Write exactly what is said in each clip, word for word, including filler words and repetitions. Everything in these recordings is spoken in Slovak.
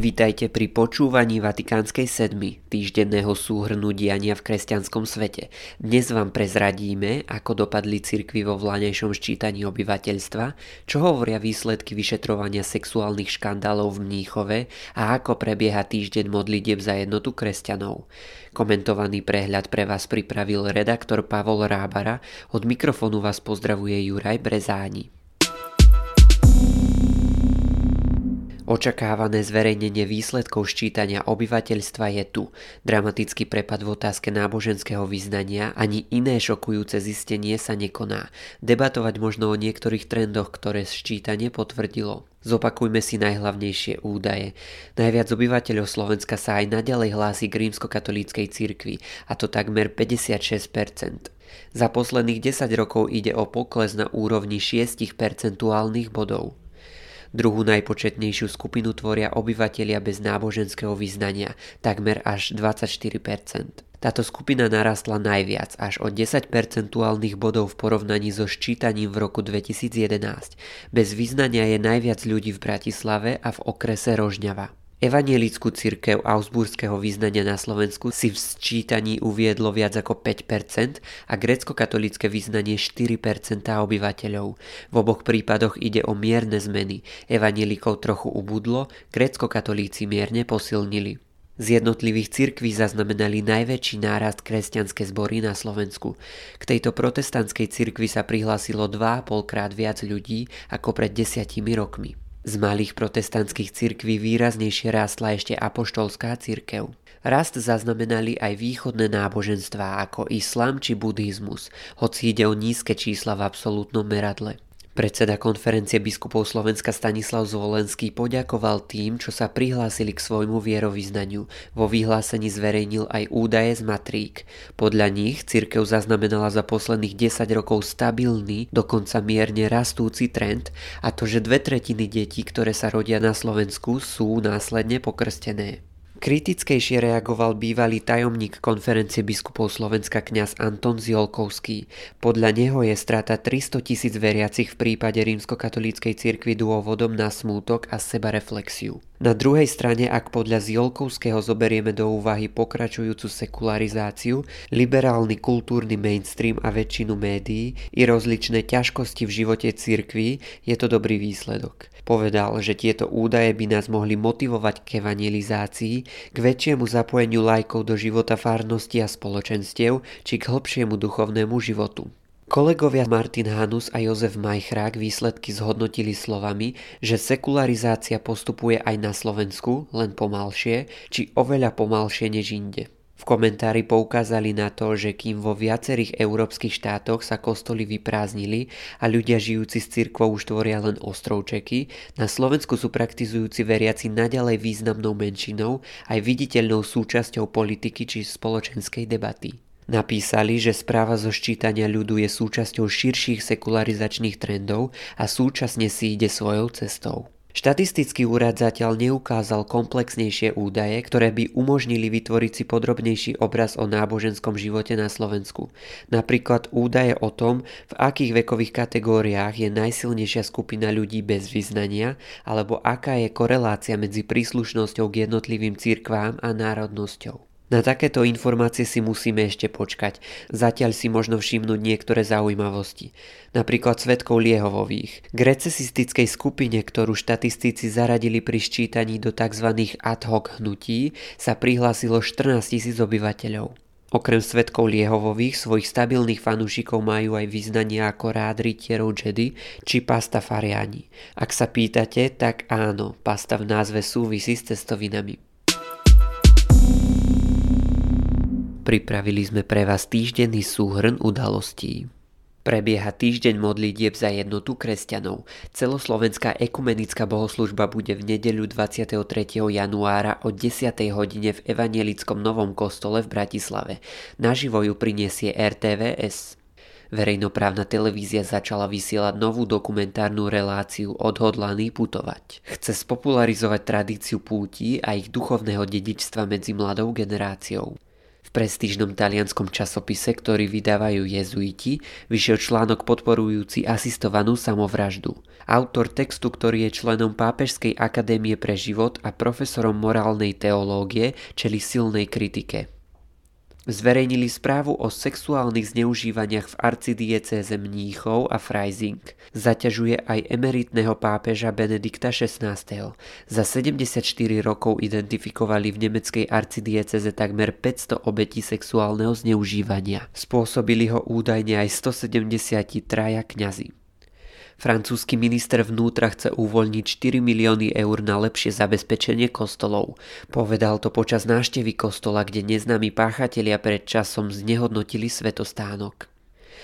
Vítajte pri počúvaní Vatikánskej sedmy, týždenného súhrnu diania v kresťanskom svete. Dnes vám prezradíme, ako dopadli cirkvi vo vlánejšom ščítaní obyvateľstva, čo hovoria výsledky vyšetrovania sexuálnych škandálov v Mníchove a ako prebieha týždeň modlitieb za jednotu kresťanov. Komentovaný prehľad pre vás pripravil redaktor Pavol Rábara, od mikrofónu vás pozdravuje Juraj Brezáni. Očakávané zverejnenie výsledkov ščítania obyvateľstva je tu. Dramatický prepad v otázke náboženského vyznania ani iné šokujúce zistenie sa nekoná. Debatovať možno o niektorých trendoch, ktoré ščítanie potvrdilo. Zopakujme si najhlavnejšie údaje. Najviac obyvateľov Slovenska sa aj naďalej hlási k rímskokatolíckej cirkvi, a to takmer päťdesiatšesť percent. Za posledných desať rokov ide o pokles na úrovni šesť percentuálnych bodov. Druhú najpočetnejšiu skupinu tvoria obyvatelia bez náboženského vyznania, takmer až dvadsaťštyri percent. Táto skupina narastla najviac, až o desať percentuálnych bodov v porovnaní so ščítaním v roku dvetisíc jedenásť. Bez vyznania je najviac ľudí v Bratislave a v okrese Rožňava. Evangelickú cirkev augsburského vyznania na Slovensku si v sčítaní uviedlo viac ako päť percent a grécko-katolícke vyznanie štyri percentá obyvateľov. V oboch prípadoch ide o mierne zmeny. Evangelikov trochu ubudlo, grécko-katolíci mierne posilnili. Z jednotlivých cirkví zaznamenali najväčší nárast kresťanské zbory na Slovensku. K tejto protestantskej cirkvi sa prihlásilo dva a pol krát viac ľudí ako pred desiatimi rokmi. Z malých protestantských cirkví výraznejšie rástla ešte apoštolská cirkev. Rast zaznamenali aj východné náboženstvá ako islám či buddhizmus, hoci ide o nízke čísla v absolútnom meradle. Predseda konferencie biskupov Slovenska Stanislav Zvolenský poďakoval tým, čo sa prihlásili k svojmu vierovyznaniu. Vo vyhlásení zverejnil aj údaje z matrík. Podľa nich cirkev zaznamenala za posledných desať rokov stabilný, dokonca mierne rastúci trend, a to, že dve tretiny detí, ktoré sa rodia na Slovensku, sú následne pokrstené. Kritickejšie reagoval bývalý tajomník konferencie biskupov Slovenska kňaz Anton Ziolkovský. Podľa neho je strata tristotisíc veriacich v prípade rímskokatolíckej cirkvi dôvodom na smútok a sebareflexiu. Na druhej strane, ak podľa Ziolkovského zoberieme do úvahy pokračujúcu sekularizáciu, liberálny kultúrny mainstream a väčšinu médií i rozličné ťažkosti v živote cirkvi, je to dobrý výsledok. Povedal, že tieto údaje by nás mohli motivovať k evangelizácii, k väčšiemu zapojeniu laikov do života farnosti a spoločenstiev či k hlbšiemu duchovnému životu. Kolegovia Martin Hanus a Jozef Majchrák výsledky zhodnotili slovami, že sekularizácia postupuje aj na Slovensku, len pomalšie, či oveľa pomalšie než inde. V komentári poukázali na to, že kým vo viacerých európskych štátoch sa kostoly vyprázdnili a ľudia žijúci s cirkvou už tvoria len ostrovčeky, na Slovensku sú praktizujúci veriaci naďalej významnou menšinou aj viditeľnou súčasťou politiky či spoločenskej debaty. Napísali, že správa zo ščítania ľudu je súčasťou širších sekularizačných trendov a súčasne si ide svojou cestou. Štatistický úrad zatiaľ neukázal komplexnejšie údaje, ktoré by umožnili vytvoriť si podrobnejší obraz o náboženskom živote na Slovensku. Napríklad údaje o tom, v akých vekových kategóriách je najsilnejšia skupina ľudí bez vyznania, alebo aká je korelácia medzi príslušnosťou k jednotlivým cirkvám a národnosťou. Na takéto informácie si musíme ešte počkať, zatiaľ si možno všimnúť niektoré zaujímavosti. Napríklad svedkov Liehovových. K recesistickej skupine, ktorú štatistici zaradili pri ščítaní do tzv. Ad hoc hnutí, sa prihlásilo štrnásťtisíc obyvateľov. Okrem svedkov Liehovových svojich stabilných fanúšikov majú aj vyznania ako rád rytierov Jedi či pastafariáni. Ak sa pýtate, tak áno, pasta v názve súvisí s cestovinami. Pripravili sme pre vás týždenný súhrn udalostí. Prebieha týždeň modlitieb za jednotu kresťanov. Celoslovenská ekumenická bohoslužba bude v nedeľu dvadsiateho tretieho januára o desiatej hodine v Evanjelickom Novom kostole v Bratislave. Naživo ju prinesie er té vé es. Verejnoprávna televízia začala vysielať novú dokumentárnu reláciu Odhodlaní putovať. Chce spopularizovať tradíciu pútí a ich duchovného dedičstva medzi mladou generáciou. V V prestížnom talianskom časopise, ktorý vydávajú jezuiti, vyšiel článok podporujúci asistovanú samovraždu. Autor textu, ktorý je členom Pápežskej akadémie pre život a profesorom morálnej teológie, čelí silnej kritike. Zverejnili správu o sexuálnych zneužívaniach v arcidiecéze Mníchov a Freising. Zaťažuje aj emeritného pápeža Benedikta šestnásteho. Za sedemdesiatštyri rokov identifikovali v nemeckej arcidiecéze takmer päťsto obetí sexuálneho zneužívania. Spôsobili ho údajne aj stosedemdesiattri kňazi. Francúzsky minister vnútra chce uvoľniť štyri milióny eur na lepšie zabezpečenie kostolov. Povedal to počas návštevy kostola, kde neznámi páchatelia pred časom znehodnotili svätostánok.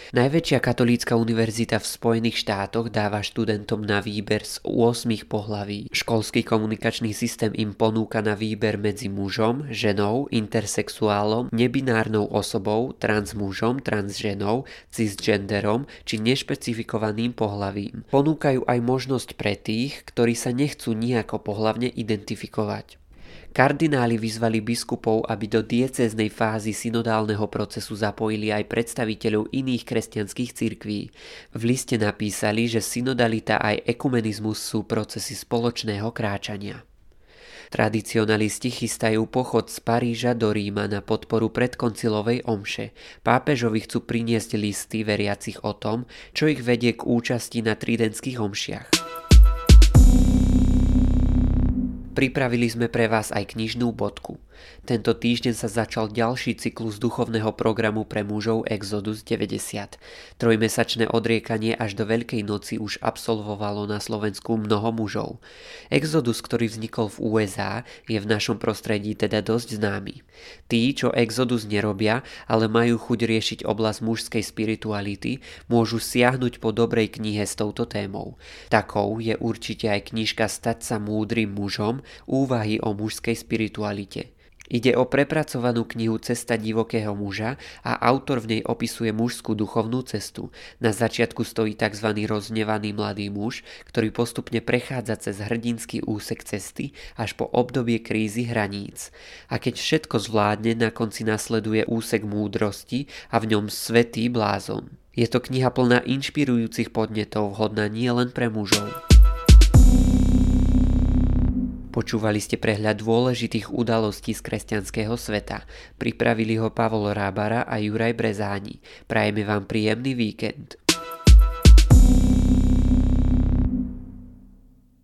Najväčšia katolícka univerzita v Spojených štátoch dáva študentom na výber z ôsmich pohlaví. Školský komunikačný systém im ponúka na výber medzi mužom, ženou, intersexuálom, nebinárnou osobou, transmužom, transženou, cisgenderom či nešpecifikovaným pohlavím. Ponúkajú aj možnosť pre tých, ktorí sa nechcú nijako pohlavne identifikovať. Kardináli vyzvali biskupov, aby do diecéznej fázy synodálneho procesu zapojili aj predstaviteľov iných kresťanských cirkví. V liste napísali, že synodalita aj ekumenizmus sú procesy spoločného kráčania. Tradicionalisti chystajú pochod z Paríža do Ríma na podporu predkoncilovej omše. Pápežovi chcú priniesť listy veriacich o tom, čo ich vedie k účasti na tridentských omšiach. Pripravili sme pre vás aj knižnú bodku. Tento týždeň sa začal ďalší cyklus duchovného programu pre mužov Exodus deväťdesiat. Trojmesačné odriekanie až do Veľkej noci už absolvovalo na Slovensku mnoho mužov. Exodus, ktorý vznikol v ú es á, je v našom prostredí teda dosť známy. Tí, čo Exodus nerobia, ale majú chuť riešiť oblasť mužskej spirituality, môžu siahnuť po dobrej knihe s touto témou. Takou je určite aj knižka Stať sa múdrym mužom, úvahy o mužskej spiritualite. Ide o prepracovanú knihu Cesta divokého muža a autor v nej opisuje mužskú duchovnú cestu. Na začiatku stojí tzv. Rozhnevaný mladý muž, ktorý postupne prechádza cez hrdinský úsek cesty až po obdobie krízy hraníc. A keď všetko zvládne, na konci nasleduje úsek múdrosti a v ňom svätý blázon. Je to kniha plná inšpirujúcich podnetov, vhodná nielen pre mužov. Počúvali ste prehľad dôležitých udalostí z kresťanského sveta. Pripravili ho Pavol Rábara a Juraj Brezáni. Prajeme vám príjemný víkend.